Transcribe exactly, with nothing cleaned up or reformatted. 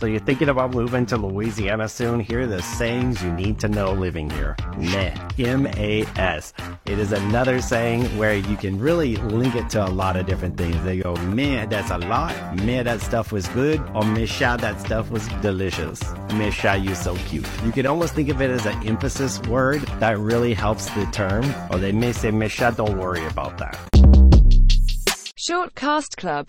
So you're thinking about moving to Louisiana soon? Here are the sayings you need to know living here. M A S. It is another saying where you can really link it to a lot of different things. They go, man, that's a lot. Man, that stuff was good. Or Misha, that stuff was delicious. Misha, you so cute. You can almost think of it as an emphasis word that really helps the term. Or they may say, Misha, don't worry about that. Shortcast Club.